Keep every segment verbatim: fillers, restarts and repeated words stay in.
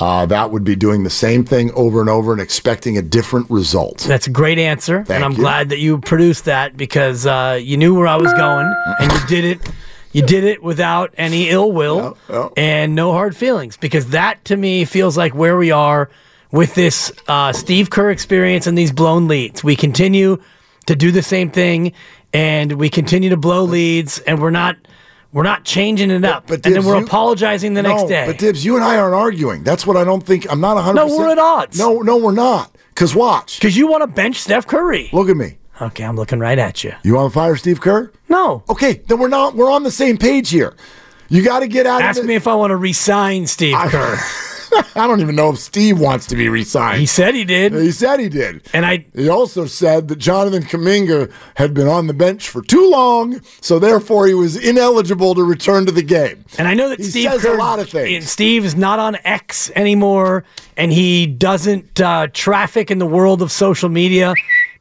Uh, that would be doing the same thing over and over and expecting a different result. That's a great answer, Thank and I'm you. glad that you produced that because uh, you knew where I was going, and you did it. You did it without any ill will yeah, yeah. and no hard feelings, because that to me feels like where we are with this uh, Steve Kerr experience and these blown leads. We continue to do the same thing, and we continue to blow leads, and we're not. We're not changing it up, but, but Dibs, and then we're you, apologizing the no, next day. But Dibs, you and I aren't arguing. That's what I don't think. I'm not one hundred percent. No, we're at odds. No, no, we're not. Because watch. Because you want to bench Steph Curry. Look at me. Okay, I'm looking right at you. You want to fire Steve Kerr? No. Okay, then we're not. We're on the same page here. You got to get out Ask of Ask me if I want to resign Steve I, Kerr. I don't even know if Steve wants to be re-signed. He said he did. He said he did. And I. He also said that Jonathan Kuminga had been on the bench for too long, so therefore he was ineligible to return to the game. And I know that he Steve says Kerr, a lot of things. Steve is not on X anymore, and he doesn't uh, traffic in the world of social media.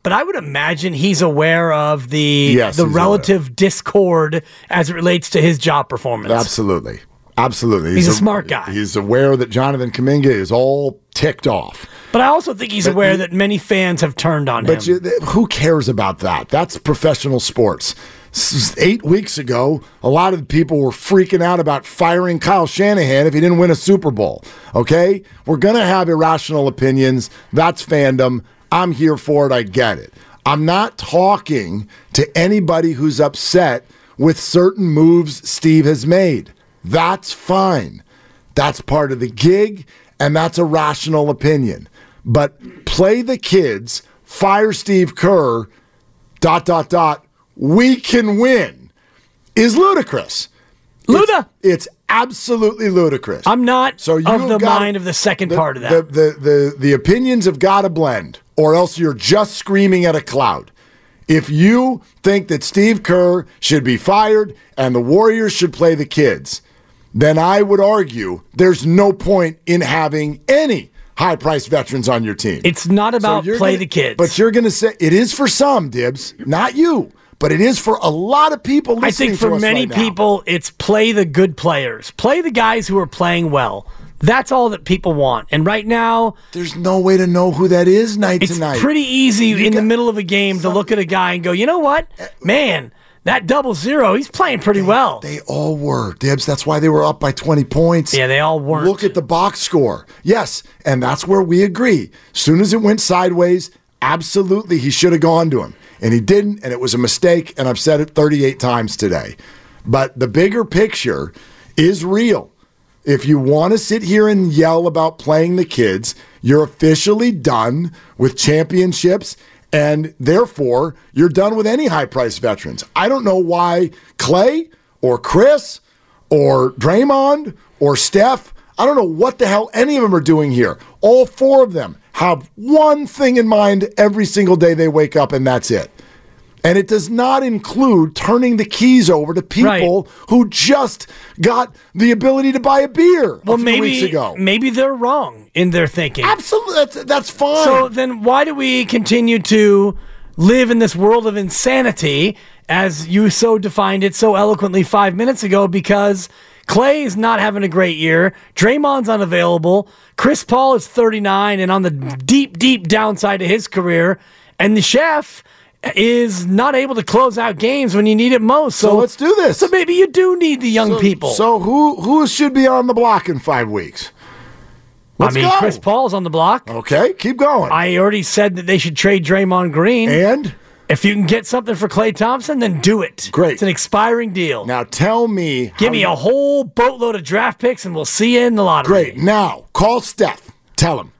But I would imagine he's aware of the yes, the relative aware. discord as it relates to his job performance. Absolutely. Absolutely. He's, he's a, a smart guy. He's aware that Jonathan Kuminga is all ticked off. But I also think he's but aware he, that many fans have turned on but him. But who cares about that? That's professional sports. Eight weeks ago, a lot of people were freaking out about firing Kyle Shanahan if he didn't win a Super Bowl. Okay? We're going to have irrational opinions. That's fandom. I'm here for it. I get it. I'm not talking to anybody who's upset with certain moves Steve has made. That's fine. That's part of the gig, and that's a rational opinion. But play the kids, fire Steve Kerr, dot, dot, dot, we can win, is ludicrous. Luda! It's, it's absolutely ludicrous. I'm not so of the mind to, of the second the, part of that. The, the, the, the opinions have got to blend, or else you're just screaming at a cloud. If you think that Steve Kerr should be fired and the Warriors should play the kids, then I would argue there's no point in having any high-priced veterans on your team. It's not about so play gonna, the kids. But you're going to say, it is for some, Dibs, not you, but it is for a lot of people listening to us right now. I think for many right people, now. It's play the good players. Play the guys who are playing well. That's all that people want. And right now... There's no way to know who that is night to night. It's pretty easy you in got, the middle of a game to look at a guy and go, you know what? Man... That double zero, he's playing pretty they, well. They all were, Dibs. That's why they were up by twenty points. Yeah, they all weren't. Look at the box score. Yes, and that's where we agree. As soon as it went sideways, absolutely he should have gone to him. And he didn't, and it was a mistake, and I've said it thirty-eight times today. But the bigger picture is real. If you want to sit here and yell about playing the kids, you're officially done with championships. And therefore, you're done with any high-priced veterans. I don't know why Klay or Chris or Draymond or Steph, I don't know what the hell any of them are doing here. All four of them have one thing in mind every single day they wake up, and that's it. And it does not include turning the keys over to people right. who just got the ability to buy a beer well, a few maybe, weeks ago. Maybe they're wrong in their thinking. Absolutely. That's, that's fine. So then why do we continue to live in this world of insanity, as you so defined it so eloquently five minutes ago, because Klay's not having a great year. Draymond's unavailable. Chris Paul is thirty-nine and on the deep, deep downside of his career. And the chef... is not able to close out games when you need it most. So, so let's do this. So maybe you do need the young so, people. So who who should be on the block in five weeks? Let's I mean, go. Chris Paul's on the block. Okay, keep going. I already said that they should trade Draymond Green. And? If you can get something for Klay Thompson, then do it. Great. It's an expiring deal. Now tell me. Give me you... a whole boatload of draft picks, and we'll see you in the lottery. Great. Now, call Steph. Tell him.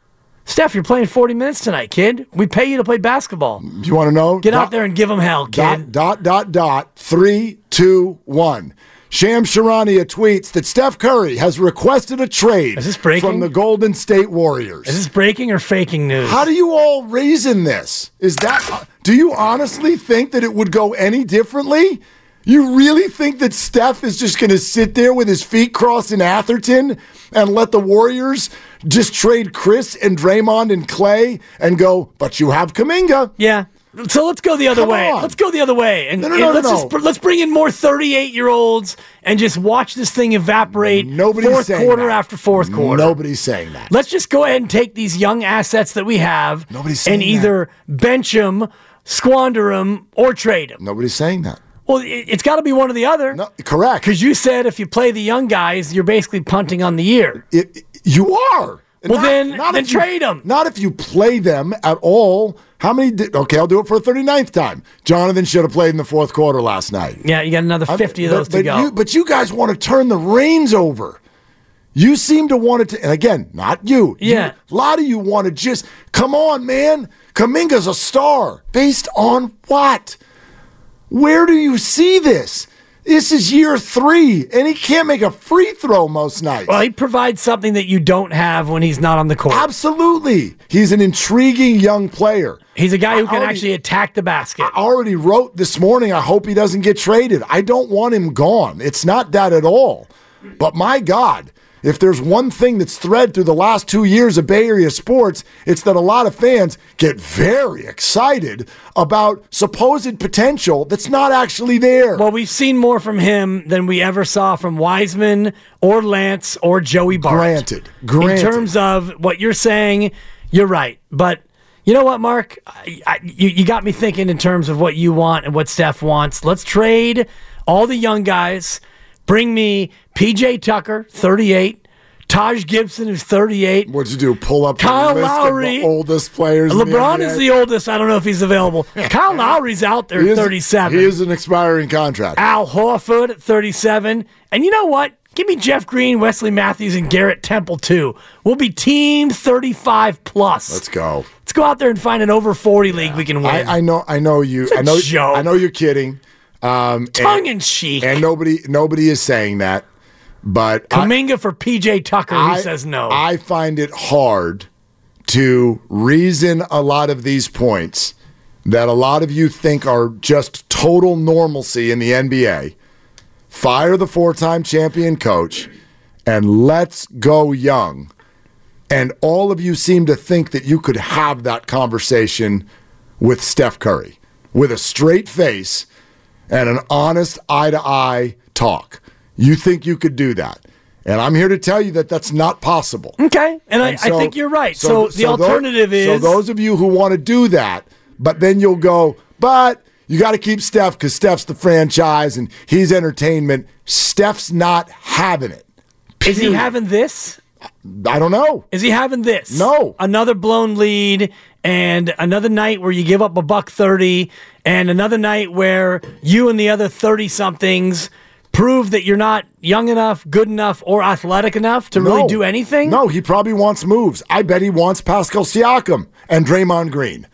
Steph, you're playing forty minutes tonight, kid. We pay you to play basketball. You want to know? Get dot, out there and give them hell, kid. Dot, dot, dot, dot. Three, two, one. Shams Charania tweets that Steph Curry has requested a trade from the Golden State Warriors. Is this breaking or faking news? How do you all reason this? Is that? Do you honestly think that it would go any differently? You really think that Steph is just going to sit there with his feet crossed in Atherton and let the Warriors just trade Chris and Draymond and Klay and go, but you have Kuminga? Yeah. So let's go the other Come way. On. Let's go the other way. And, no, no, and no, let's, no. Just, let's bring in more thirty-eight-year-olds and just watch this thing evaporate Nobody's fourth quarter that. after fourth quarter. Nobody's saying that. Let's just go ahead and take these young assets that we have and either that. bench them, squander them, or trade them. Nobody's saying that. Well, it's got to be one or the other. No, correct. Because you said if you play the young guys, you're basically punting on the year. It, it, you are. Well, not, then, not then you, trade them. Not if you play them at all. How many? Di- okay, I'll do it for a thirty-ninth time. Jonathan should have played in the fourth quarter last night. Yeah, you got another fifty I mean, of those but, to but go. You, but you guys want to turn the reins over. You seem to want it to, and again, not you. Yeah. You, a lot of you want to just, come on, man. Kuminga's a star. Based on what? Where do you see this? This is year three, and he can't make a free throw most nights. Well, he provides something that you don't have when he's not on the court. Absolutely. He's an intriguing young player. He's a guy who I can already, actually attack the basket. I already wrote this morning, I hope he doesn't get traded. I don't want him gone. It's not that at all. But my God, if there's one thing that's thread through the last two years of Bay Area sports, it's that a lot of fans get very excited about supposed potential that's not actually there. Well, we've seen more from him than we ever saw from Wiseman or Lance or Joey Bart. Granted. Granted. In terms of what you're saying, you're right. But you know what, Mark? I, I, you, you got me thinking in terms of what you want and what Steph wants. Let's trade all the young guys. Bring me P J Tucker, thirty-eight. Taj Gibson, who's thirty-eight. What'd you do? Pull up Kyle the list Lowry, of the oldest players. LeBron in the is the oldest. I don't know if he's available. Kyle Lowry's out there at thirty-seven. He is an expiring contract. Al Horford at thirty-seven. And you know what? Give me Jeff Green, Wesley Matthews, and Garrett Temple, too. We'll be team thirty-five plus. Let's go. Let's go out there and find an over forty yeah. league we can win. I, I know. I know you. It's a I know. Joke. I know you're kidding. Um, Tongue and, in cheek, and nobody nobody is saying that. But Kuminga I, for P J Tucker, I, he says no. I find it hard to reason a lot of these points that a lot of you think are just total normalcy in the N B A. Fire the four-time champion coach and let's go young. And all of you seem to think that you could have that conversation with Steph Curry with a straight face. And an honest eye-to-eye talk. You think you could do that. And I'm here to tell you that that's not possible. Okay, and, and I, so, I think you're right. So, so the so alternative those, is... So those of you who want to do that, but then you'll go, but you got to keep Steph because Steph's the franchise and he's entertainment. Steph's not having it. Period. Is he having this? I don't know. Is he having this? No. Another blown lead and another night where you give up a buck thirty and another night where you and the other thirty-somethings prove that you're not young enough, good enough, or athletic enough to no. really do anything? No, he probably wants moves. I bet he wants Pascal Siakam and Draymond Green.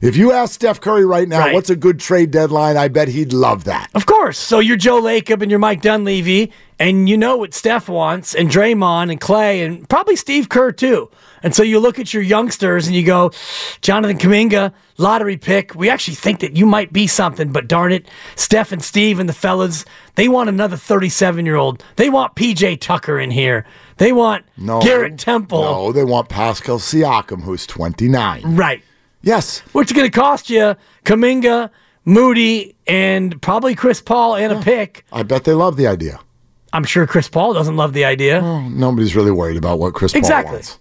If you ask Steph Curry right now, right. what's a good trade deadline, I bet he'd love that. Of course. So you're Joe Lacob and you're Mike Dunleavy, and you know what Steph wants, and Draymond and Klay, and probably Steve Kerr too. And so you look at your youngsters and you go, Jonathan Kuminga, lottery pick. We actually think that you might be something, but darn it, Steph and Steve and the fellas, they want another thirty-seven-year-old. They want P J Tucker in here. They want no, Garrett Temple. No, they want Pascal Siakam, who's twenty-nine. Right. Yes. What's it going to cost you? Kuminga, Moody, and probably Chris Paul and yeah. a pick. I bet they love the idea. I'm sure Chris Paul doesn't love the idea. Well, nobody's really worried about what Chris exactly. Paul wants.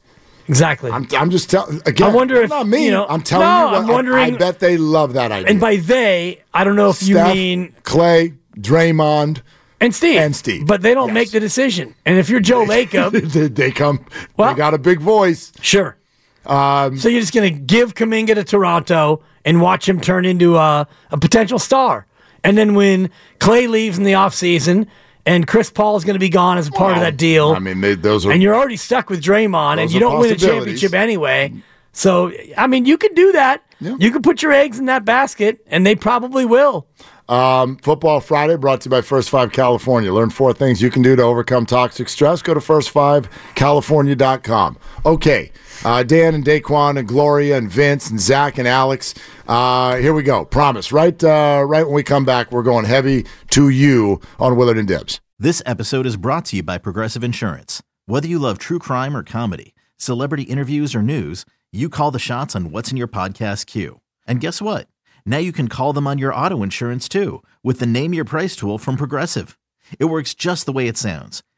Exactly. I'm, I'm just telling. Again, I wonder if not me. You know, I'm telling no, you. What, I'm wondering. I, I bet they love that idea. And by they, I don't know if Steph, you mean Klay, Draymond. And Steve. And Steve. But they don't yes. make the decision. And if you're Joe Lacob. they, they come. Well, they got a big voice. Sure. Um, so you're just going to give Kuminga to Toronto and watch him turn into a, a potential star. And then when Klay leaves in the offseason and Chris Paul is going to be gone as a part wow. of that deal, I mean, they, those are, and you're already stuck with Draymond, and you don't win a championship anyway. So, I mean, you could do that. Yeah. You could put your eggs in that basket, and they probably will. Um, Football Friday brought to you by First Five California. Learn four things you can do to overcome toxic stress. Go to first five california dot com. Okay, uh, Dan and Daquan and Gloria and Vince and Zach and Alex, uh, here we go. Promise, right, uh, right when we come back, we're going heavy to you on Willard and Dibs. This episode is brought to you by Progressive Insurance. Whether you love true crime or comedy, celebrity interviews or news, you call the shots on what's in your podcast queue. And guess what? Now you can call them on your auto insurance, too, with the Name Your Price tool from Progressive. It works just the way it sounds.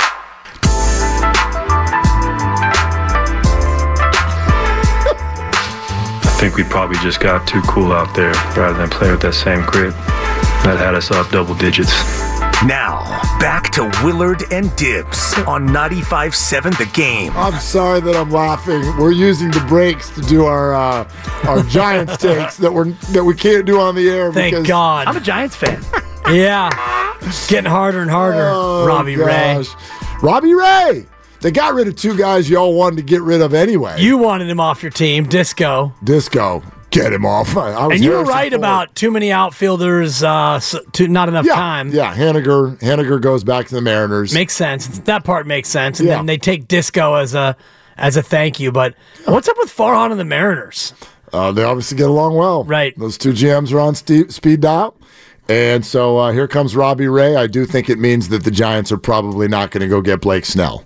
I think we probably just got too cool out there rather than play with that same grit that had us up double digits. Now, back to Willard and Dibs on ninety-five seven The Game. I'm sorry that I'm laughing. We're using the breaks to do our uh, our Giants takes that we that we can't do on the air. Thank because God. I'm a Giants fan. Yeah. It's getting harder and harder. Oh, Robbie gosh. Ray. Robbie Ray. They got rid of two guys y'all wanted to get rid of anyway. You wanted him off your team. Disco. Disco. Get him off. I was and you were right about too many outfielders, uh, so too, not enough yeah, time. Yeah, Haniger Haniger goes back to the Mariners. Makes sense. That part makes sense. And yeah. then they take Disco as a as a thank you. But what's up with Farhan and the Mariners? Uh, they obviously get along well. Right. Those two G Ms are on st- speed dial. And so uh, here comes Robbie Ray. I do think it means that the Giants are probably not going to go get Blake Snell.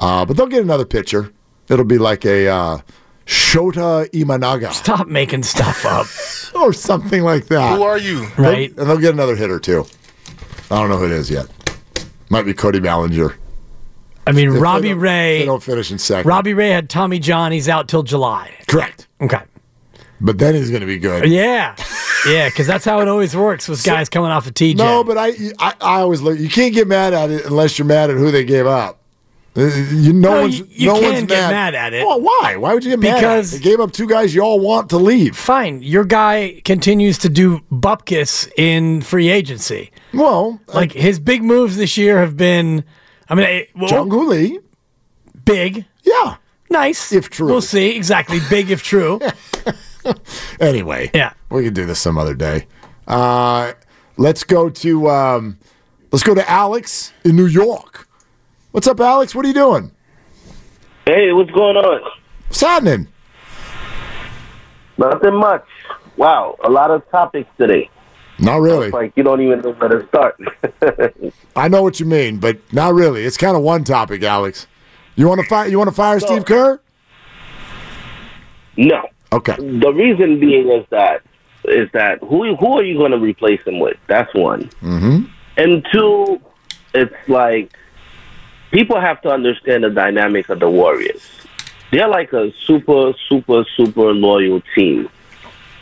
Uh, but they'll get another pitcher. It'll be like a... Uh, Shota Imanaga. Stop making stuff up. Or something like that. Who are you? Right. They'll, and they'll get another hitter, too. I don't know who it is yet. Might be Cody Bellinger. I mean, if Robbie Ray... They don't finish in second. Robbie Ray had Tommy John. He's out till July. Correct. Okay. But then he's going to be good. Yeah. Yeah, because that's how it always works with so, guys coming off of T J. No, but I, I, I always look... You can't get mad at it unless you're mad at who they gave up. You, no no, one's, you, you no can one's get mad. mad at it. Well, why? Why would you get because mad at it? They gave up two guys you all want to leave. Fine. Your guy continues to do bupkis in free agency. Well. Like, I, his big moves this year have been, I mean. Well, Jungkook Lee. Big. Yeah. Nice. If true. We'll see. Exactly. Big if true. Anyway. Yeah. We can do this some other day. Uh, let's go to, um, let's go to Alex in New York. What's up, Alex? What are you doing? Hey, what's going on? What's happening? Nothing much. Wow, a lot of topics today. Not really. It's like you don't even know where to start. I know what you mean, but not really. It's kind of one topic, Alex. You want to fire? You want to fire so, Steve Kerr? No. Okay. The reason being is that is that who who are you going to replace him with? That's one. Mm-hmm. And two, it's like. People have to understand the dynamics of the Warriors. They're like a super, super, super loyal team.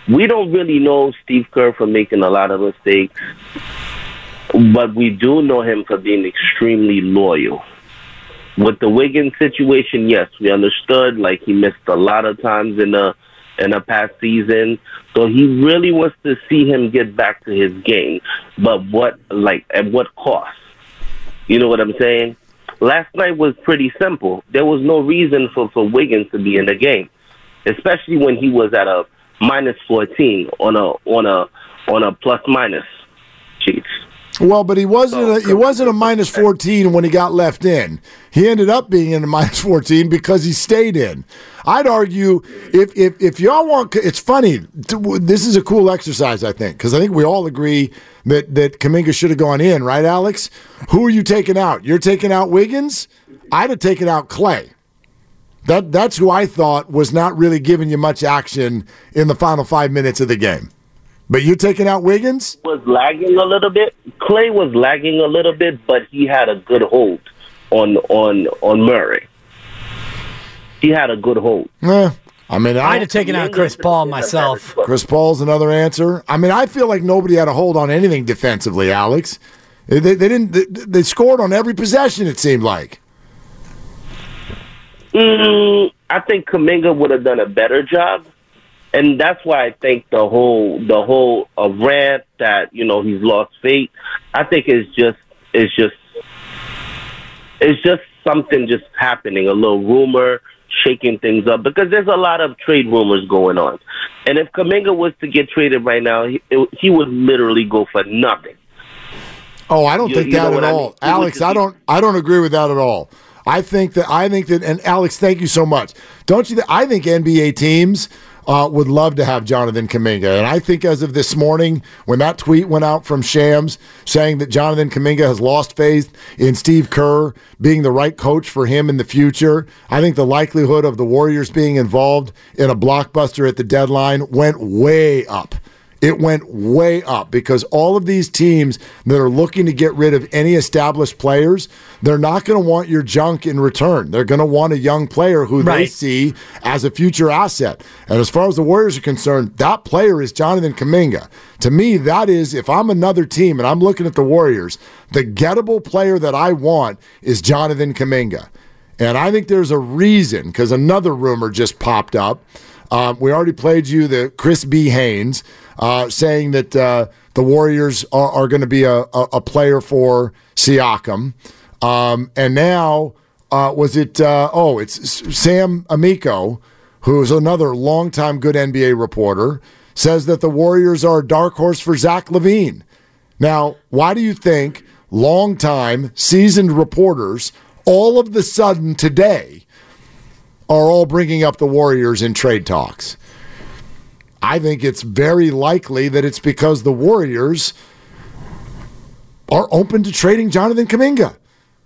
We don't really know Steve Kerr for making a lot of mistakes, but we do know him for being extremely loyal. With the Wiggins situation, yes, we understood. Like, he missed a lot of times in the in the past season. So he really wants to see him get back to his game. But what, like, at what cost? You know what I'm saying? Last night was pretty simple. There was no reason for, for Wiggins to be in the game, especially when he was at a minus fourteen on a on a on a plus minus sheet. Well, but he wasn't a, he wasn't a minus fourteen when he got left in. He ended up being in a minus fourteen because he stayed in. I'd argue if if if y'all want, it's funny. This is a cool exercise, I think, because I think we all agree that that Kuminga should have gone in, right, Alex? Who are you taking out? You're taking out Wiggins. I'd have taken out Klay. That that's who I thought was not really giving you much action in the final five minutes of the game. But you're taking out Wiggins? Was lagging a little bit. Klay was lagging a little bit, but he had a good hold on on on Murray. He had a good hold. Eh, I mean, I'd have taken out Chris Paul myself. Chris Paul's another answer. I mean, I feel like nobody had a hold on anything defensively, Alex. They, they didn't. They, they scored on every possession. It seemed like. Mm, I think Kuminga would have done a better job. And that's why I think the whole the whole uh, rant that, you know, he's lost faith, I think it's just it's just it's just something just happening, a little rumor shaking things up, because there's a lot of trade rumors going on. And if Kuminga was to get traded right now, he, it, he would literally go for nothing. Oh, I don't you, think you that at all, I mean? Alex. I don't I don't agree with that at all. I think that I think that and Alex, thank you so much. Don't you? Th- I think N B A teams. Uh, would love to have Jonathan Kuminga. And I think as of this morning, when that tweet went out from Shams saying that Jonathan Kuminga has lost faith in Steve Kerr being the right coach for him in the future, I think the likelihood of the Warriors being involved in a blockbuster at the deadline went way up. It went way up because all of these teams that are looking to get rid of any established players, they're not going to want your junk in return. They're going to want a young player who right. they see as a future asset. And as far as the Warriors are concerned, that player is Jonathan Kuminga. To me, that is, if I'm another team and I'm looking at the Warriors, the gettable player that I want is Jonathan Kuminga. And I think there's a reason, because another rumor just popped up. Um, we already played you the Chris B. Haynes uh, saying that uh, the Warriors are, are going to be a, a, a player for Siakam. Um, and now, uh, was it, uh, oh, it's Sam Amico, who is another longtime good N B A reporter, says that the Warriors are a dark horse for Zach LaVine. Now, why do you think longtime seasoned reporters all of the sudden today are all bringing up the Warriors in trade talks? I think it's very likely that it's because the Warriors are open to trading Jonathan Kuminga,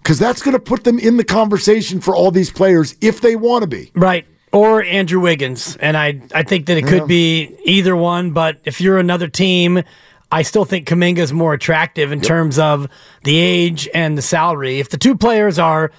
because that's going to put them in the conversation for all these players if they want to be. Right, or Andrew Wiggins, and I, I think that it could yeah. be either one, but if you're another team, I still think Kuminga is more attractive in yep. terms of the age and the salary. If the two players are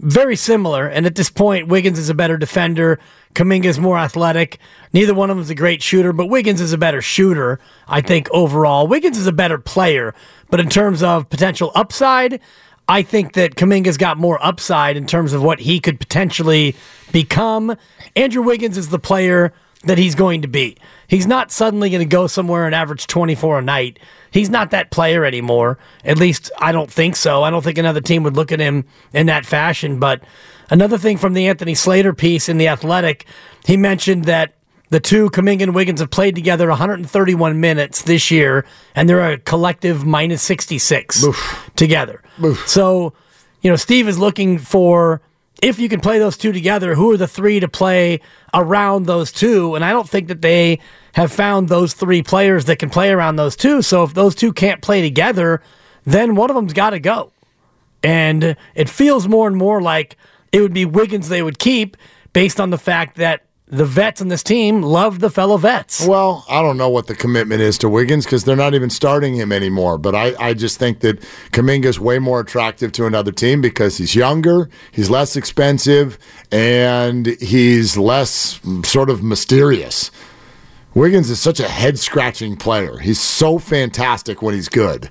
very similar, and at this point, Wiggins is a better defender. Kuminga is more athletic. Neither one of them is a great shooter, but Wiggins is a better shooter, I think, overall. Wiggins is a better player, but in terms of potential upside, I think that Kuminga's got more upside in terms of what he could potentially become. Andrew Wiggins is the player that he's going to be. He's not suddenly going to go somewhere and average twenty-four a night. He's not that player anymore. At least, I don't think so. I don't think another team would look at him in that fashion. But another thing from the Anthony Slater piece in The Athletic, he mentioned that the two, Kuminga and Wiggins, have played together one hundred thirty-one minutes this year, and they're a collective minus sixty-six Oof. Together. Oof. So, you know, Steve is looking for, if you can play those two together, who are the three to play around those two? And I don't think that they have found those three players that can play around those two. So if those two can't play together, then one of them's got to go. And it feels more and more like it would be Wiggins they would keep, based on the fact that the vets on this team love the fellow vets. Well, I don't know what the commitment is to Wiggins, because they're not even starting him anymore. But I, I just think that Kuminga's way more attractive to another team because he's younger, he's less expensive, and he's less sort of mysterious. Wiggins is such a head-scratching player. He's so fantastic when he's good.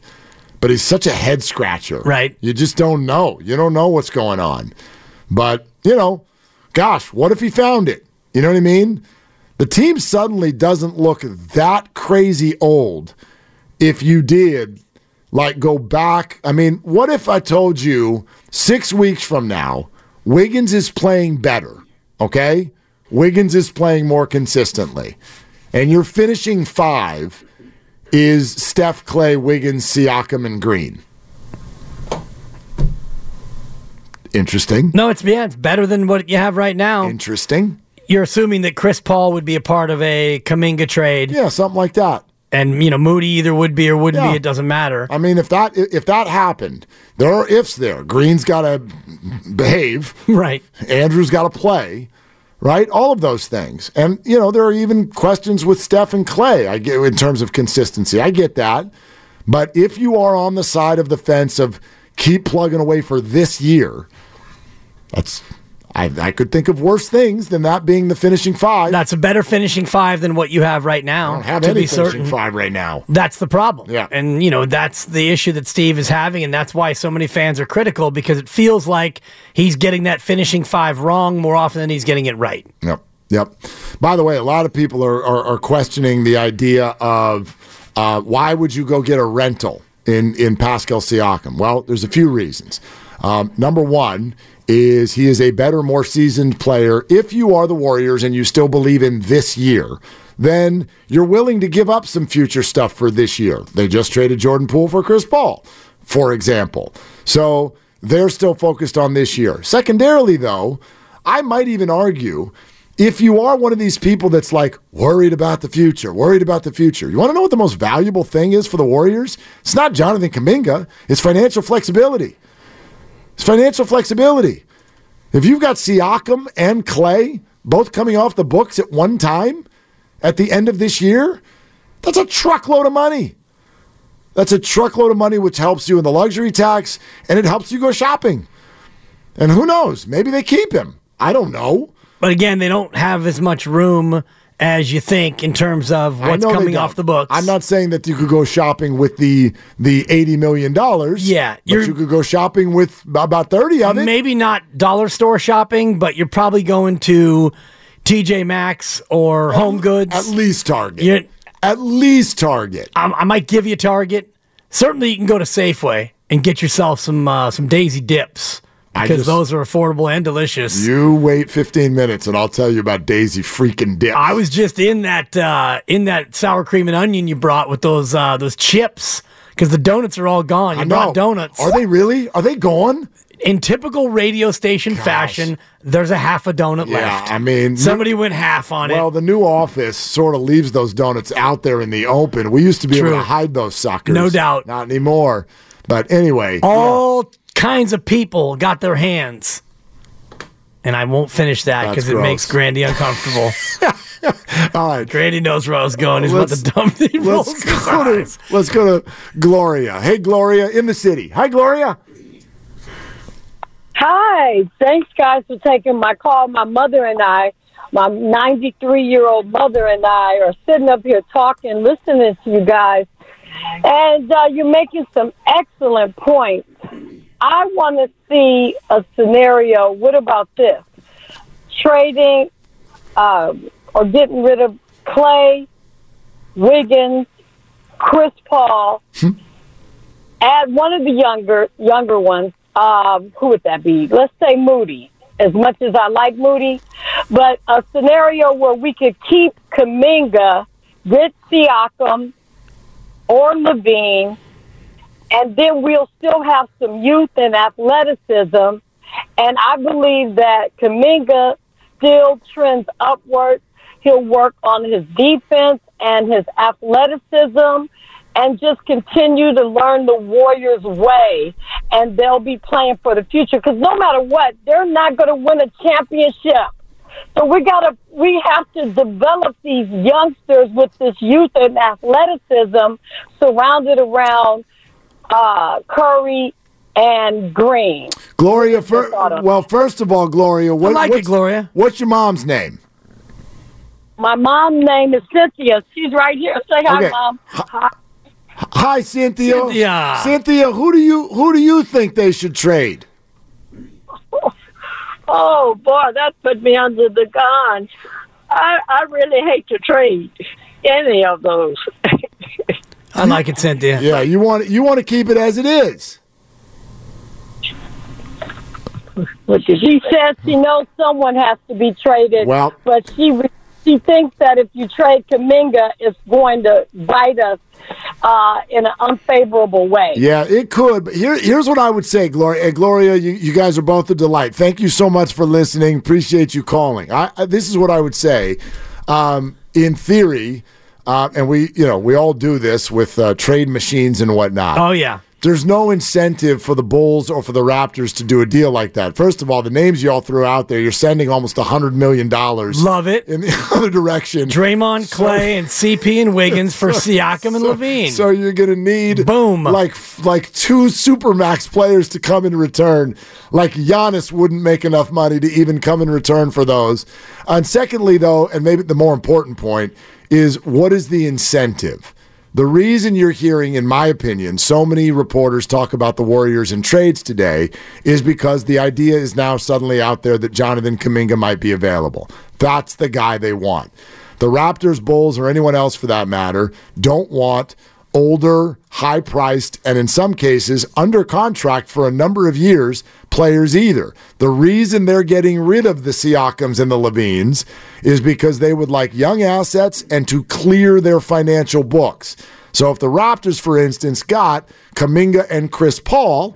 But he's such a head-scratcher. Right. You just don't know. You don't know what's going on. But, you know, gosh, what if he found it? You know what I mean? The team suddenly doesn't look that crazy old if you did, like, go back. I mean, what if I told you six weeks from now, Wiggins is playing better, okay? Wiggins is playing more consistently. And your finishing five is Steph, Klay, Wiggins, Siakam, and Green. Interesting. No, it's yeah, it's better than what you have right now. Interesting. You're assuming that Chris Paul would be a part of a Kuminga trade. Yeah, something like that. And, you know, Moody either would be or wouldn't yeah. be. It doesn't matter. I mean, if that if that happened, there are ifs there. Green's got to behave. Right. Andrew's got to play. Right? All of those things. And, you know, there are even questions with Steph and Klay I get, in terms of consistency. I get that. But if you are on the side of the fence of keep plugging away for this year, that's I, I could think of worse things than that being the finishing five. That's a better finishing five than what you have right now. I don't have to any be finishing certain. five right now. That's the problem. Yeah. And, you know, that's the issue that Steve is having, and that's why so many fans are critical, because it feels like he's getting that finishing five wrong more often than he's getting it right. Yep. Yep. By the way, a lot of people are, are, are questioning the idea of uh, why would you go get a rental in, in Pascal Siakam? Well, there's a few reasons. Um, number one is he is a better, more seasoned player. If you are the Warriors and you still believe in this year, then you're willing to give up some future stuff for this year. They just traded Jordan Poole for Chris Paul, for example. So they're still focused on this year. Secondarily, though, I might even argue, if you are one of these people that's like worried about the future, worried about the future, you want to know what the most valuable thing is for the Warriors? It's not Jonathan Kuminga. It's financial flexibility. It's financial flexibility. If you've got Siakam and Klay both coming off the books at one time at the end of this year, that's a truckload of money. That's a truckload of money, which helps you in the luxury tax, and it helps you go shopping. And who knows? Maybe they keep him. I don't know. But again, they don't have as much room as you think in terms of what's coming off the books. I'm not saying that you could go shopping with the the eighty million dollars. Yeah. But you could go shopping with about thirty of it. Maybe not dollar store shopping, but you're probably going to T J Maxx or at, Home Goods. At least Target. You're, at least Target. I, I might give you Target. Certainly you can go to Safeway and get yourself some uh, some Daisy Dips. Because just, those are affordable and delicious. You wait fifteen minutes, and I'll tell you about Daisy freaking Dips. I was just in that uh, in that sour cream and onion you brought with those uh, those chips, because the donuts are all gone. You brought donuts. Are they really? Are they gone? In typical radio station Gosh. fashion, there's a half a donut yeah, left. I mean, somebody new, went half on well, it. Well, the new office sort of leaves those donuts out there in the open. We used to be True. able to hide those suckers. No doubt. Not anymore. But anyway, all. Yeah. Kinds of people got their hands, and I won't finish that because it makes Grandy uncomfortable. All right, Grandy knows where I was going. He's about to dump the rolls. Let's go to Gloria. Hey, Gloria, in the city. Hi, Gloria. Hi. Thanks, guys, for taking my call. My mother and I, my ninety-three-year-old mother and I, are sitting up here talking, listening to you guys, and uh, you're making some excellent points. I want to see a scenario. What about this? Trading uh, or getting rid of Klay, Wiggins, Chris Paul, hmm. add one of the younger younger ones. Um, who would that be? Let's say Moody, as much as I like Moody. But a scenario where we could keep Kuminga, get Siakam or LaVine, and then we'll still have some youth and athleticism. And I believe that Kuminga still trends upward. He'll work on his defense and his athleticism and just continue to learn the Warriors' way. And they'll be playing for the future, because no matter what, they're not going to win a championship. So we gotta, we have to develop these youngsters with this youth and athleticism surrounded around Uh, Curry and Green. Gloria, fir- well, first of all, Gloria, what, I like what's, it, Gloria. What's your mom's name? My mom's name is Cynthia. She's right here. Say hi, okay. Mom. Hi. Hi, Cynthia. Cynthia. Cynthia, who do you who do you think they should trade? Oh, boy, that put me under the gun. I, I really hate to trade any of those. I like it sent in. Yeah, you want you want to keep it as it is. Well, she says she knows someone has to be traded, well, but she she thinks that if you trade Kuminga, it's going to bite us uh, in an unfavorable way. Yeah, it could. But here, here's what I would say, Gloria. And Gloria, you, you guys are both a delight. Thank you so much for listening. Appreciate you calling. I, I, this is what I would say. Um, in theory, uh, and we you know we all do this with uh, trade machines and whatnot. Oh, yeah. There's no incentive for the Bulls or for the Raptors to do a deal like that. First of all, the names you all threw out there, you're sending almost one hundred million dollars. Love it. In the other direction. Draymond, so, Klay, and C P and Wiggins for so, Siakam and so, LaVine. So you're going to need Boom. like like two Supermax players to come in return. Like Giannis wouldn't make enough money to even come in return for those. And secondly, though, and maybe the more important point, is what is the incentive? The reason you're hearing, in my opinion, so many reporters talk about the Warriors and trades today is because the idea is now suddenly out there that Jonathan Kuminga might be available. That's the guy they want. The Raptors, Bulls, or anyone else for that matter, don't want older, high-priced, and in some cases under contract for a number of years players either. The reason they're getting rid of the Siakams and the LaVines is because they would like young assets and to clear their financial books. So if the Raptors, for instance, got Kuminga and Chris Paul,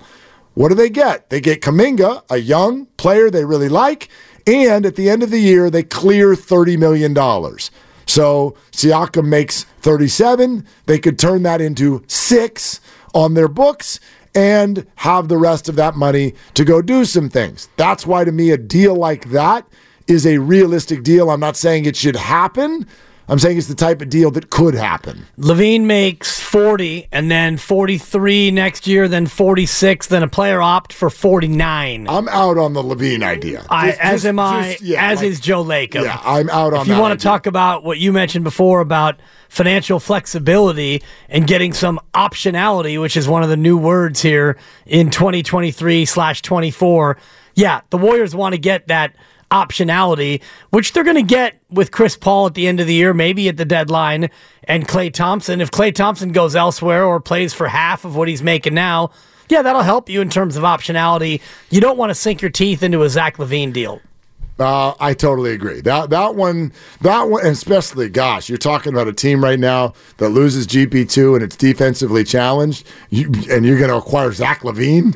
what do they get? They get Kuminga, a young player they really like, and at the end of the year, they clear thirty million dollars. So Siakam makes thirty-seven. They could turn that into six on their books and have the rest of that money to go do some things. That's why, to me, a deal like that is a realistic deal. I'm not saying it should happen. I'm saying it's the type of deal that could happen. LaVine makes forty, and then forty-three next year, then forty-six, then a player opt for forty-nine. I'm out on the LaVine idea. I, just, as just, am I, just, yeah, as like, is Joe Lacob. Yeah, I'm out on if that If you want idea. to talk about what you mentioned before about financial flexibility and getting some optionality, which is one of the new words here in twenty twenty-three slash twenty-four, yeah, the Warriors want to get that optionality, which they're going to get with Chris Paul at the end of the year, maybe at the deadline, and Klay Thompson. If Klay Thompson goes elsewhere or plays for half of what he's making now, yeah, that'll help you in terms of optionality. You don't want to sink your teeth into a Zach LaVine deal. Uh, I totally agree. That that one, that one, especially, gosh, you're talking about a team right now that loses G P two and it's defensively challenged, you, and you're going to acquire Zach LaVine?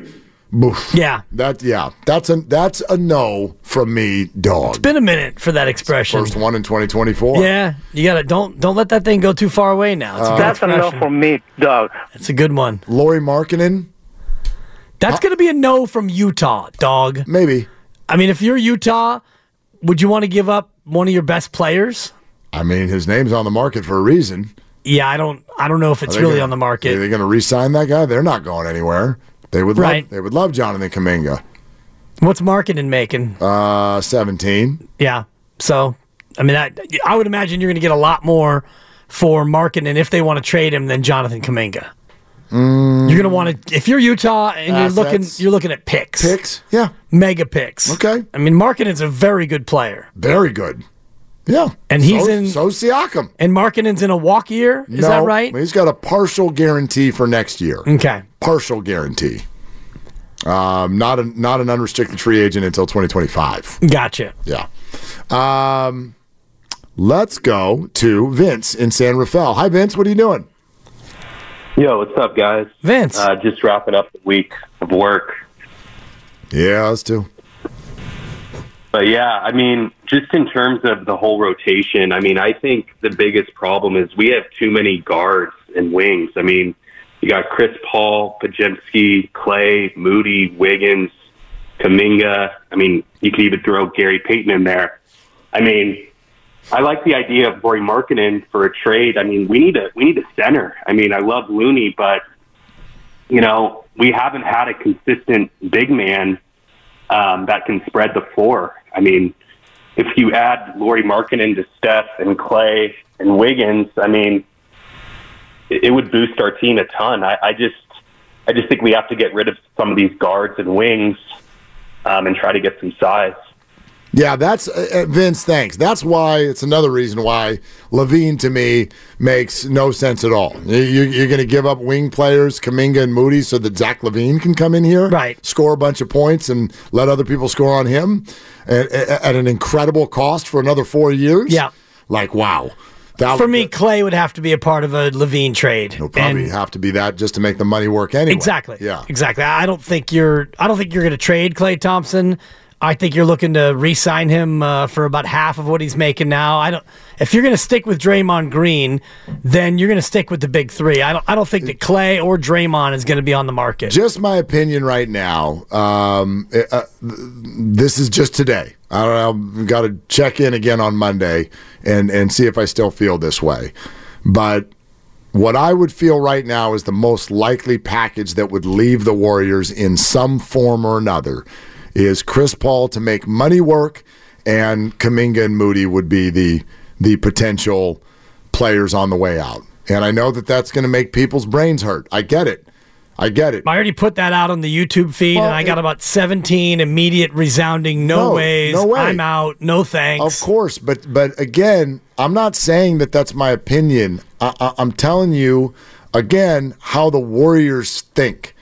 Oof. Yeah, that yeah, that's a that's a no from me, dog. It's been a minute for that expression. First one in twenty twenty-four. Yeah, you gotta don't don't let that thing go too far away now. It's uh, a that's a no from me, dog. It's a good one. Lauri Markkanen. That's uh, gonna be a no from Utah, dog. Maybe. I mean, if you're Utah, would you want to give up one of your best players? I mean, his name's on the market for a reason. Yeah, I don't I don't know if it's really gonna, on the market. Are they gonna re-sign that guy? They're not going anywhere. They would right. love. They would love Jonathan Kuminga. What's Markkanen making? Uh, seventeen. Yeah. So, I mean, I, I would imagine you're going to get a lot more for Markkanen if they want to trade him than Jonathan Kuminga. Mm. You're going to want to if you're Utah and Assets. you're looking. You're looking at picks. Picks. Yeah. Mega picks. Okay. I mean, Markkanen's a very good player. Very good. Yeah. And he's so, in. So Siakam. And Markkanen's in a walk year. Is no, that right? He's got a partial guarantee for next year. Okay. Partial guarantee. Um, not a, not an unrestricted free agent until twenty twenty-five. Gotcha. Yeah. Um, let's go to Vince in San Rafael. Hi, Vince. What are you doing? Yo, what's up, guys? Vince. Uh, just wrapping up the week of work. Yeah, us too. But, yeah, I mean, just in terms of the whole rotation, I mean, I think the biggest problem is we have too many guards and wings. I mean, you got Chris Paul, Podziemski, Klay, Moody, Wiggins, Kuminga. I mean, you could even throw Gary Payton in there. I mean, I like the idea of Lauri Markkanen for a trade. I mean, we need a we need a center. I mean, I love Looney, but, you know, we haven't had a consistent big man um, that can spread the floor. I mean, if you add Lauri Markkanen to Steph and Klay and Wiggins, I mean, it, it would boost our team a ton. I, I just, I just think we have to get rid of some of these guards and wings um, and try to get some size. Yeah, that's uh, Vince, thanks. That's why it's another reason why LaVine, to me, makes no sense at all. You, you're going to give up wing players, Kuminga and Moody, so that Zach LaVine can come in here, right? Score a bunch of points and let other people score on him at, at an incredible cost for another four years? Yeah. Like, wow. That for me, good. Klay would have to be a part of a LaVine trade. He'll probably and have to be that just to make the money work anyway. Exactly. Yeah. Exactly. I don't think you're. I don't think you're going to trade Klay Thompson. I think you're looking to re-sign him uh, for about half of what he's making now. I don't. If you're going to stick with Draymond Green, then you're going to stick with the big three. I don't. I don't think that Klay or Draymond is going to be on the market. Just my opinion right now. Um, uh, this is just today. I don't know. I've got to check in again on Monday and, and see if I still feel this way. But what I would feel right now is the most likely package that would leave the Warriors in some form or another is Chris Paul to make money work, and Kuminga and Moody would be the the potential players on the way out. And I know that that's going to make people's brains hurt. I get it. I get it. I already put that out on the YouTube feed, well, and I got it, about seventeen immediate resounding no, no ways, no way. I'm out, no thanks. Of course, but but again, I'm not saying that that's my opinion. I, I, I'm telling you, again, how the Warriors think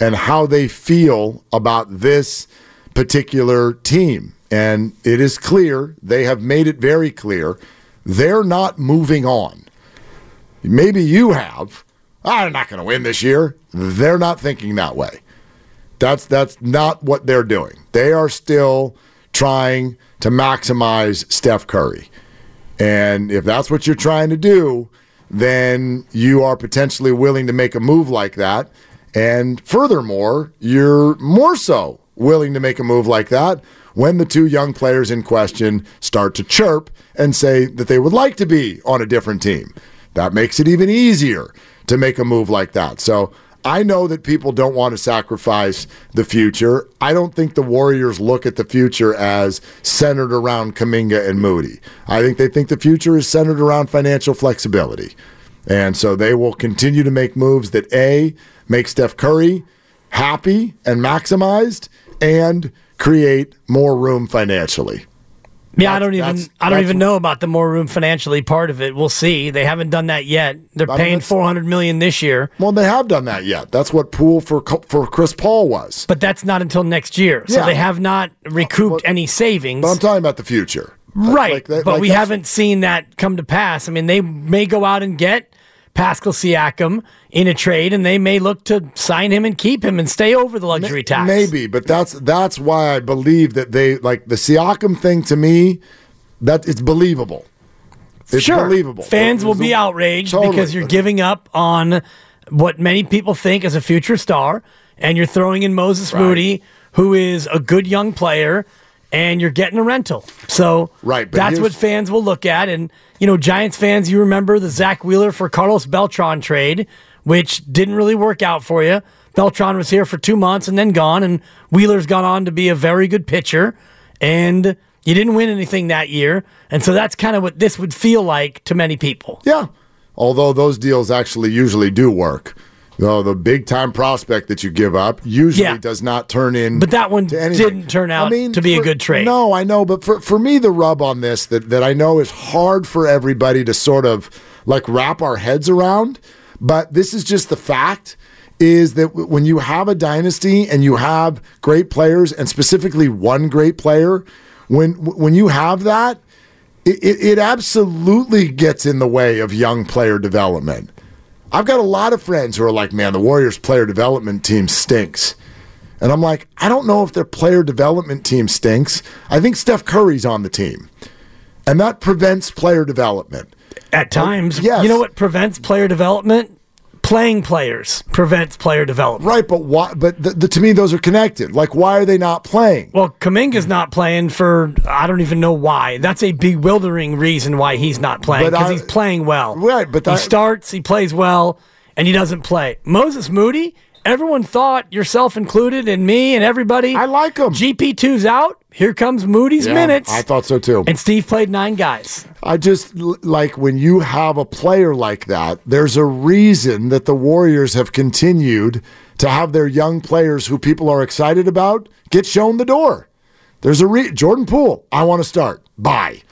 and how they feel about this particular team. And it is clear, they have made it very clear, they're not moving on. Maybe you have. I'm not going to win this year. They're not thinking that way. That's that's not what they're doing. They are still trying to maximize Steph Curry. And if that's what you're trying to do, then you are potentially willing to make a move like that. And furthermore, you're more so willing to make a move like that when the two young players in question start to chirp and say that they would like to be on a different team. That makes it even easier to make a move like that. So I know that people don't want to sacrifice the future. I don't think the Warriors look at the future as centered around Kuminga and Moody. I think they think the future is centered around financial flexibility. And so they will continue to make moves that, A, make Steph Curry happy and maximized, and create more room financially. Yeah, that's, I don't even I don't even know about the more room financially part of it. We'll see. They haven't done that yet. They're I paying mean, four hundred million dollars this year. Well, they have done that yet. That's what Poole for for Chris Paul was. But that's not until next year. So yeah. They have not recouped but, any savings. But I'm talking about the future. Right. Like, like, but like we haven't seen that come to pass. I mean, they may go out and get Pascal Siakam in a trade, and they may look to sign him and keep him and stay over the luxury tax. Maybe, but that's that's why I believe that they, like the Siakam thing to me, that it's believable. It's sure. believable. Fans will be outraged totally. because you're giving up on what many people think is a future star, and you're throwing in Moses right. Moody, who is a good young player, and you're getting a rental. So right, that's what fans will look at. And, you know, Giants fans, you remember the Zach Wheeler for Carlos Beltran trade, which didn't really work out for you. Beltran was here for two months and then gone, and Wheeler's gone on to be a very good pitcher, and you didn't win anything that year. And so that's kind of what this would feel like to many people. Yeah, although those deals actually usually do work. No, the big-time prospect that you give up usually yeah. does not turn in. But that one didn't turn out I mean, to be for, a good trade. No, I know, but for, for me, the rub on this that, that I know is hard for everybody to sort of like wrap our heads around, but this is just the fact, is that w- when you have a dynasty and you have great players, and specifically one great player, when when you have that, it, it, it absolutely gets in the way of young player development. I've got a lot of friends who are like, man, the Warriors player development team stinks. And I'm like, I don't know if their player development team stinks. I think Steph Curry's on the team. And that prevents player development. At times. Uh, yes. You know what prevents player development? Playing players prevents player development. Right, but why, But the, the, to me, those are connected. Like, why are they not playing? Well, Kuminga's not playing for, I don't even know why. That's a bewildering reason why he's not playing, because he's playing well. Right, but that, he starts, he plays well, and he doesn't play. Moses Moody, everyone thought, yourself included, and me and everybody, I like him. G P two's out. Here comes Moody's yeah, minutes. I thought so too. And Steve played nine guys. I just, like, when you have a player like that, there's a reason that the Warriors have continued to have their young players who people are excited about get shown the door. There's a re- Jordan Poole, I want to start. Bye.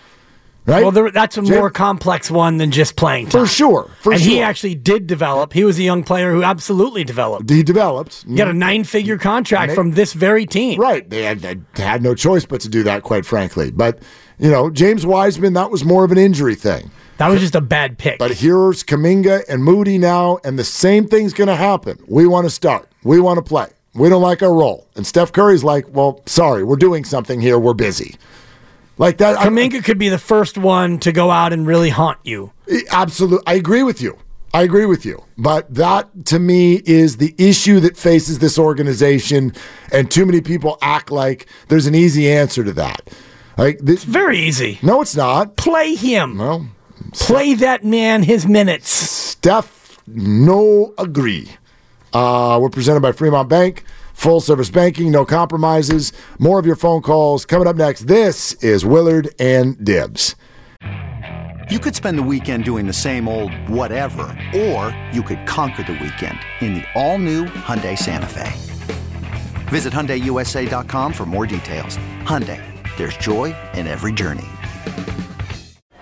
Right? Well, there, that's a Jay- more complex one than just playing time. For sure. For and sure. He actually did develop. He was a young player who absolutely developed. He developed. He got a nine-figure contract they, from this very team. Right. They had, they had no choice but to do that, quite frankly. But, you know, James Wiseman, that was more of an injury thing. That was just a bad pick. But here's Kuminga and Moody now, and the same thing's going to happen. We want to start. We want to play. We don't like our role. And Steph Curry's like, well, sorry, we're doing something here. We're busy. Like that, Kuminga I, could be the first one to go out and really haunt you. Absolutely. I agree with you. I agree with you. But that, to me, is the issue that faces this organization, and too many people act like there's an easy answer to that. Like this, it's very easy. No, it's not. Play him. Well, play Steph, that man his minutes. Steph, no agree. Uh, we're presented by Fremont Bank. Full service banking, no compromises. More of your phone calls coming up next. This is Willard and Dibs. You could spend the weekend doing the same old whatever, or you could conquer the weekend in the all-new Hyundai Santa Fe. Visit Hyundai U S A dot com for more details. Hyundai, there's joy in every journey.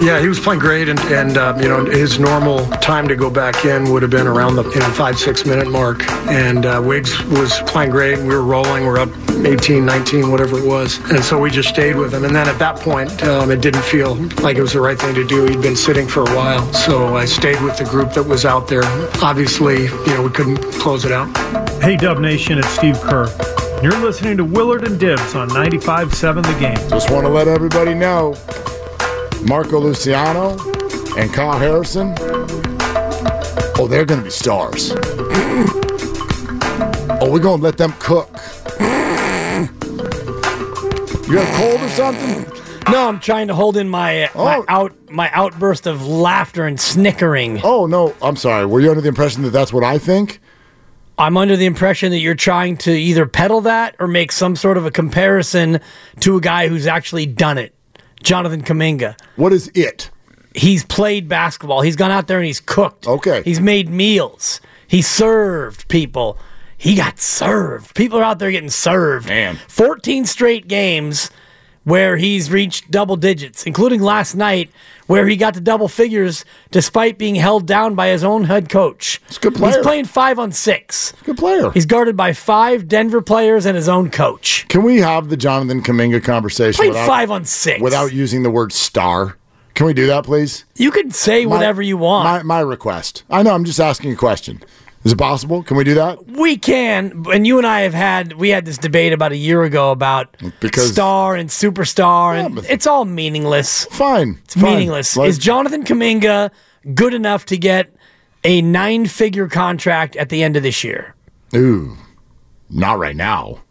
Yeah, he was playing great, and, and uh, you know, his normal time to go back in would have been around the you know, five, six-minute mark. And uh, Wiggs was playing great. We were rolling. We're up eighteen, nineteen, whatever it was. And so we just stayed with him. And then at that point, um, it didn't feel like it was the right thing to do. He'd been sitting for a while. So I stayed with the group that was out there. Obviously, you know, we couldn't close it out. Hey, Dub Nation, it's Steve Kerr. You're listening to Willard and Dibs on ninety-five seven The Game. Just want to let everybody know, Marco Luciano and Kyle Harrison, oh, they're going to be stars. Oh, we're going to let them cook. You have a cold or something? No, I'm trying to hold in my, oh. my out my outburst of laughter and snickering. Oh, no, I'm sorry. Were you under the impression that that's what I think? I'm under the impression that you're trying to either peddle that or make some sort of a comparison to a guy who's actually done it. Jonathan Kuminga. What is it? He's played basketball. He's gone out there and he's cooked. Okay. He's made meals. He served people. He got served. People are out there getting served. Man. fourteen straight games where he's reached double digits, including last night where he got to double figures despite being held down by his own head coach. He's a good player. He's playing five on six. He's a good player. He's guarded by five Denver players and his own coach. Can we have the Jonathan Kuminga conversation? Played without, five on six. Without using the word star. Can we do that, please? You can say my, whatever you want. My, my request. I know, I'm just asking a question. Is it possible? Can we do that? We can. And you and I have had, we had this debate about a year ago about because, star and superstar. Yeah, and it's all meaningless. Fine. It's fine. Meaningless. Like, is Jonathan Kuminga good enough to get a nine-figure contract at the end of this year? Ooh, not right now.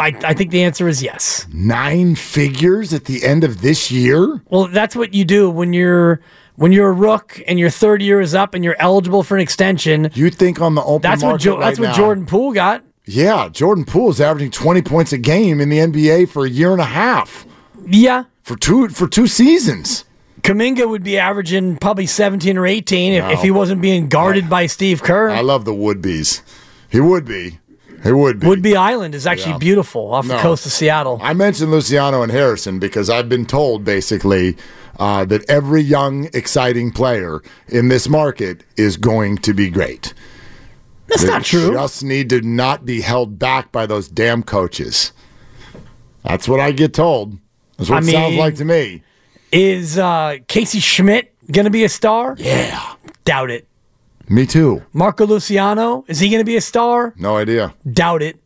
I, I think the answer is yes. Nine figures at the end of this year? Well, that's what you do when you're... When you're a rook and your third year is up and you're eligible for an extension. You think on the open that's market what jo- right That's now. What Jordan Poole got. Yeah, Jordan Poole is averaging twenty points a game in the N B A for a year and a half. Yeah. For two for two seasons. Kuminga would be averaging probably seventeen or eighteen no. if, if he wasn't being guarded yeah. by Steve Kerr. I love the would-bes. He would be. It would be. Woodby Island is actually yeah. beautiful off no. the coast of Seattle. I mentioned Luciano and Harrison because I've been told, basically, uh, that every young, exciting player in this market is going to be great. That's they not true. Just need to not be held back by those damn coaches. That's what I get told. That's what I it mean, sounds like to me. Is uh, Casey Schmidt going to be a star? Yeah. Doubt it. Me too. Marco Luciano, is he going to be a star? No idea. Doubt it.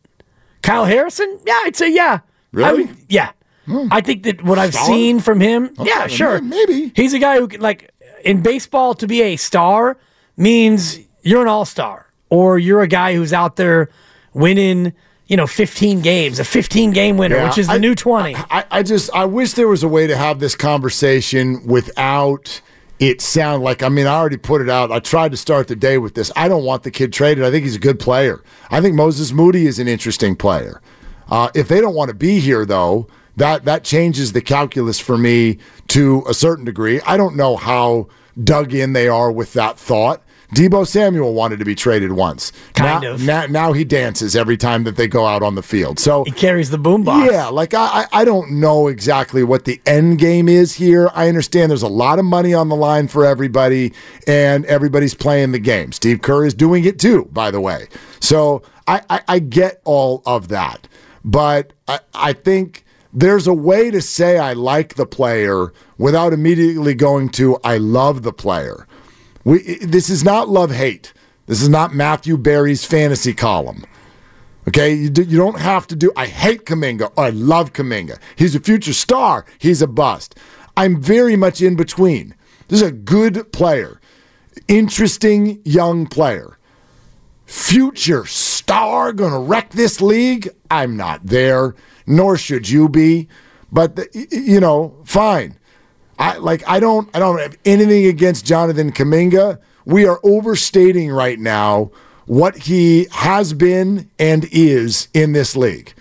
Kyle Harrison? Yeah, I'd say yeah. Really? I would, yeah. Hmm. I think that what I've Solid? seen from him, okay, yeah, sure. Maybe. He's a guy who, like, in baseball, to be a star means you're an all-star. Or you're a guy who's out there winning, you know, fifteen games, a fifteen-game winner, yeah, which is the I, new twenty. I, I, I just, I wish there was a way to have this conversation without it sound like, I mean, I already put it out. I tried to start the day with this. I don't want the kid traded. I think he's a good player. I think Moses Moody is an interesting player. Uh, if they don't want to be here, though, that that changes the calculus for me to a certain degree. I don't know how dug in they are with that thought. Debo Samuel wanted to be traded once. Kind now, of. Now, now he dances every time that they go out on the field. So he carries the boombox. Yeah, like I, I don't know exactly what the end game is here. I understand there's a lot of money on the line for everybody, and everybody's playing the game. Steve Kerr is doing it too, by the way. So I, I, I get all of that. But I, I think there's a way to say I like the player without immediately going to I love the player. We, this is not love-hate. This is not Matthew Berry's fantasy column. Okay? You, do, you don't have to do, I hate Kuminga or I love Kuminga. He's a future star. He's a bust. I'm very much in between. This is a good player. Interesting young player. Future star going to wreck this league? I'm not there, nor should you be. But, the, you know, fine. I like I don't I don't have anything against Jonathan Kuminga. We are overstating right now what he has been and is in this league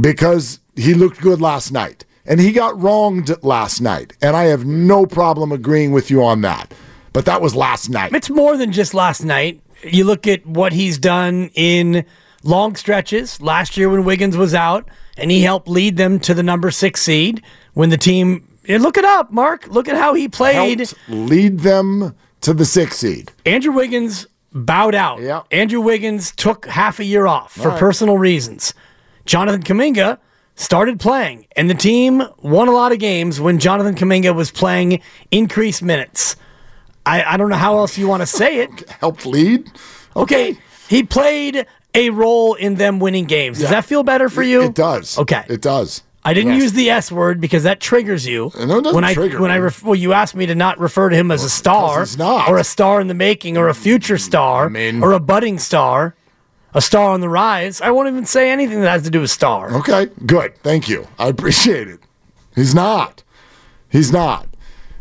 because he looked good last night and he got wronged last night, and I have no problem agreeing with you on that. But that was last night. It's more than just last night. You look at what he's done in long stretches. Last year when Wiggins was out and he helped lead them to the number six seed when the team. Yeah, look it up, Mark. Look at how he played. Helped lead them to the sixth seed. Andrew Wiggins bowed out. Yep. Andrew Wiggins took half a year off All for right. personal reasons. Jonathan Kuminga started playing, and the team won a lot of games when Jonathan Kuminga was playing increased minutes. I, I don't know how else you want to say it. Helped lead? Okay. okay. He played a role in them winning games. Yeah. Does that feel better for you? It does. Okay. It does. I didn't yes. use the S word because that triggers you. No, it doesn't when I, trigger when me. I ref- well, you asked me to not refer to him as a star or a star in the making or a future star I mean, or a budding star, a star on the rise. I won't even say anything that has to do with star. Okay, good. Thank you. I appreciate it. He's not. He's not.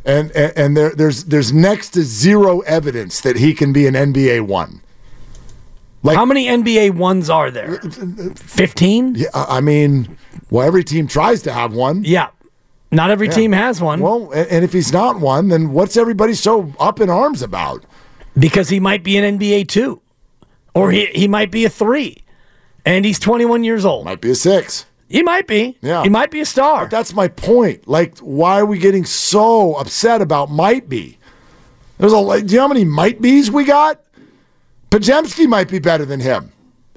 And and, and there, there's there's next to zero evidence that he can be an N B A one. Like, how many N B A ones are there? fifteen? Yeah, I mean, well, every team tries to have one. Yeah. Not every yeah. team has one. Well, and if he's not one, then what's everybody so up in arms about? Because he might be an N B A two. Or he, he might be a three. And he's twenty-one years old. Might be a six. He might be. Yeah. He might be a star. But that's my point. Like, why are we getting so upset about might be? There's a, do you know how many might be's we got? Podziemski might be better than him.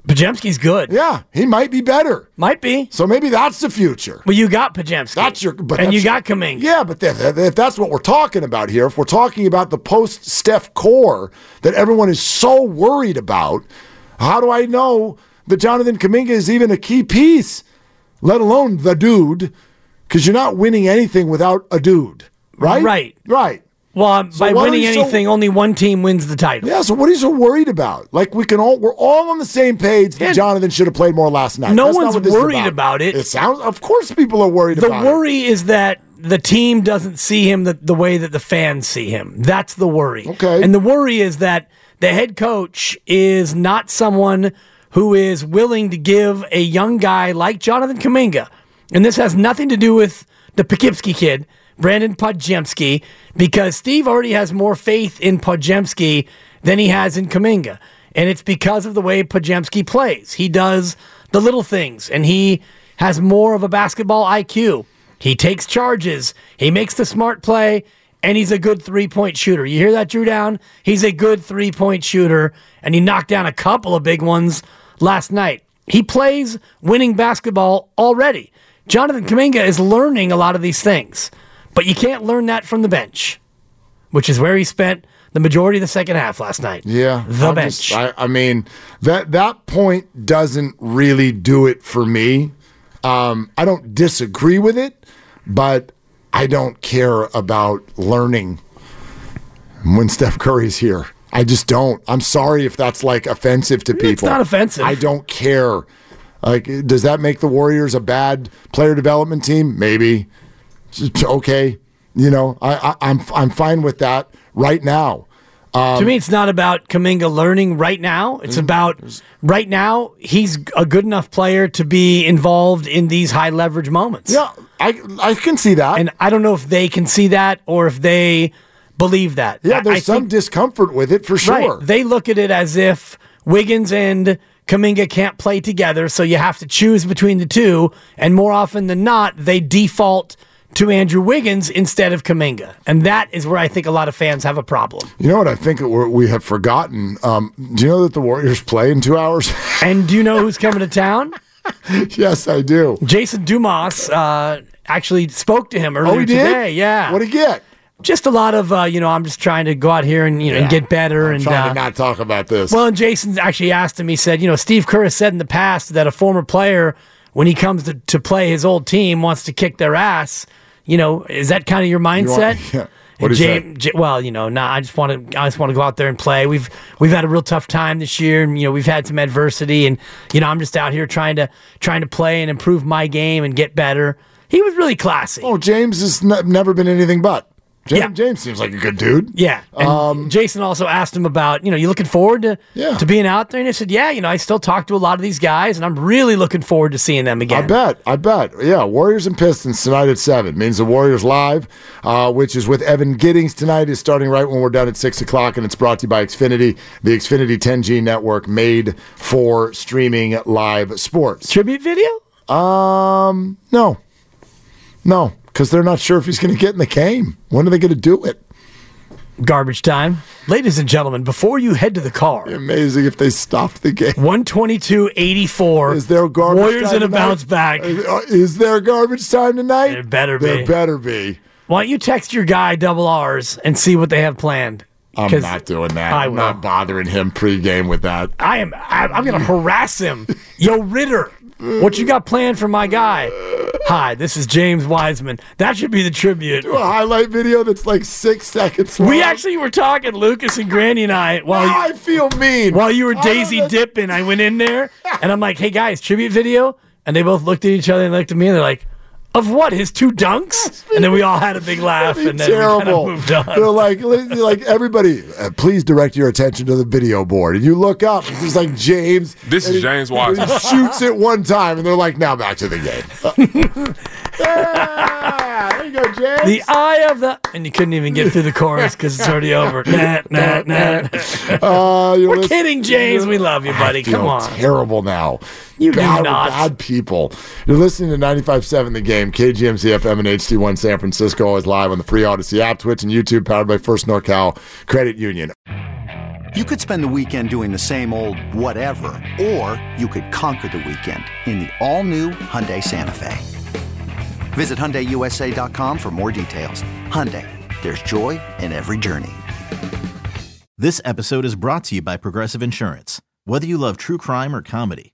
Podziemski's good. Yeah, he might be better. Might be. So maybe that's the future. Well, you got Podziemski. That's your, but and that's you got Kuminga. Yeah, but th- th- if that's what we're talking about here, if we're talking about the post-Steph core that everyone is so worried about, how do I know that Jonathan Kuminga is even a key piece, let alone the dude? Because you're not winning anything without a dude, right? Right. Right. Well, so by winning anything, so, only one team wins the title. Yeah, so what are you so worried about? Like, we can all, we're all on the same page that yeah. Jonathan should have played more last night. No That's one's not what worried about. about it. It sounds, of course people are worried the about it. The worry is that the team doesn't see him the, the way that the fans see him. That's the worry. Okay. And the worry is that the head coach is not someone who is willing to give a young guy like Jonathan Kuminga, and this has nothing to do with the Podziemski kid, Brandin Podziemski, because Steve already has more faith in Podziemski than he has in Kuminga. And it's because of the way Podziemski plays. He does the little things, and he has more of a basketball I Q. He takes charges. He makes the smart play. And he's a good three-point shooter. You hear that, Drew Down? He's a good three-point shooter, and he knocked down a couple of big ones last night. He plays winning basketball already. Jonathan Kuminga is learning a lot of these things, but you can't learn that from the bench, which is where he spent the majority of the second half last night. Yeah. The I bench. Just, I, I mean, that, that point doesn't really do it for me. Um, I don't disagree with it, but I don't care about learning when Steph Curry's here. I just don't. I'm sorry if that's like offensive to people. It's not offensive. I don't care. Like, does that make the Warriors a bad player development team? Maybe. It's okay. You know, I, I, I'm I'm fine with that right now. Um, to me, it's not about Kuminga learning right now. It's about right now he's a good enough player to be involved in these high leverage moments. Yeah, I I can see that. And I don't know if they can see that or if they believe that. Yeah, there's I, I some think, discomfort with it for sure. Right. They look at it as if Wiggins and Kuminga can't play together, so you have to choose between the two. And more often than not, they default to Andrew Wiggins instead of Kuminga. And that is where I think a lot of fans have a problem. You know what I think we have forgotten? Um, do you know that the Warriors play in two hours? And do you know who's coming to town? Yes, I do. Jason Dumas uh, actually spoke to him earlier oh, he today. Did? Yeah. What did he get? Just a lot of, uh, you know, I'm just trying to go out here and, you know, yeah. get better. I'm and trying uh, to not talk about this. Well, and Jason actually asked him, he said, you know, Steve Kerr has said in the past that a former player, when he comes to, to play his old team, wants to kick their ass. You know, is that kind of your mindset? You want, yeah. What is James, that? J- well, you know, nah, I just want to. I just want to go out there and play. We've we've had a real tough time this year, and you know, we've had some adversity, and you know, I'm just out here trying to trying to play and improve my game and get better. He was really classy. Oh, James has n- never been anything but. James, yeah. James seems like a good dude. Yeah. And um, Jason also asked him about, you know, you looking forward to yeah. to being out there? And he said, yeah, you know, I still talk to a lot of these guys, and I'm really looking forward to seeing them again. I bet. I bet. Yeah, Warriors and Pistons tonight at seven. Means the Warriors live, uh, which is with Evan Giddings tonight, is starting right when we're done at six o'clock, and it's brought to you by Xfinity, the Xfinity ten G network made for streaming live sports. Tribute video? Um, no. No. Because they're not sure if he's going to get in the game. When are they going to do it? Garbage time. Ladies and gentlemen, before you head to the car. It'd be amazing if they stopped the game. one twenty-two eighty-four. Is there garbage Warriors time Warriors in a bounce back. Is there garbage time tonight? There better be. There better be. Why don't you text your guy, Double R's, and see what they have planned. I'm not doing that. I'm not bothering him pregame with that. I am. I'm going to harass him. Yo, Ritter, what you got planned for my guy? Hi, this is James Wiseman. That should be the tribute. Do a highlight video that's like six seconds long. We actually were talking, Lucas and Granny and I. While now you, I feel mean. While you were daisy oh, dipping, I went in there, and I'm like, hey, guys, tribute video? And they both looked at each other and looked at me, and they're like, of what? His two dunks? And then we all had a big laugh, and then terrible. We kind of moved on. They're like, like everybody, uh, please direct your attention to the video board. And you look up, it's just like James. This is he, James Watson. He shoots it one time, and they're like, now back to the game. Yeah, there you go, James. The eye of the... And you couldn't even get through the chorus because it's already over. Nah, nah, nah. Uh, We're listening. Kidding, James. We love you, buddy. I feel Come on. Terrible now. You bad, do not. Bad people. You're listening to ninety-five point seven The Game, K G M C F M and H D one San Francisco is live on the free Odyssey app, Twitch, and YouTube, powered by First NorCal Credit Union. You could spend the weekend doing the same old whatever, or you could conquer the weekend in the all-new Hyundai Santa Fe. Visit Hyundai U S A dot com for more details. Hyundai, there's joy in every journey. This episode is brought to you by Progressive Insurance. Whether you love true crime or comedy,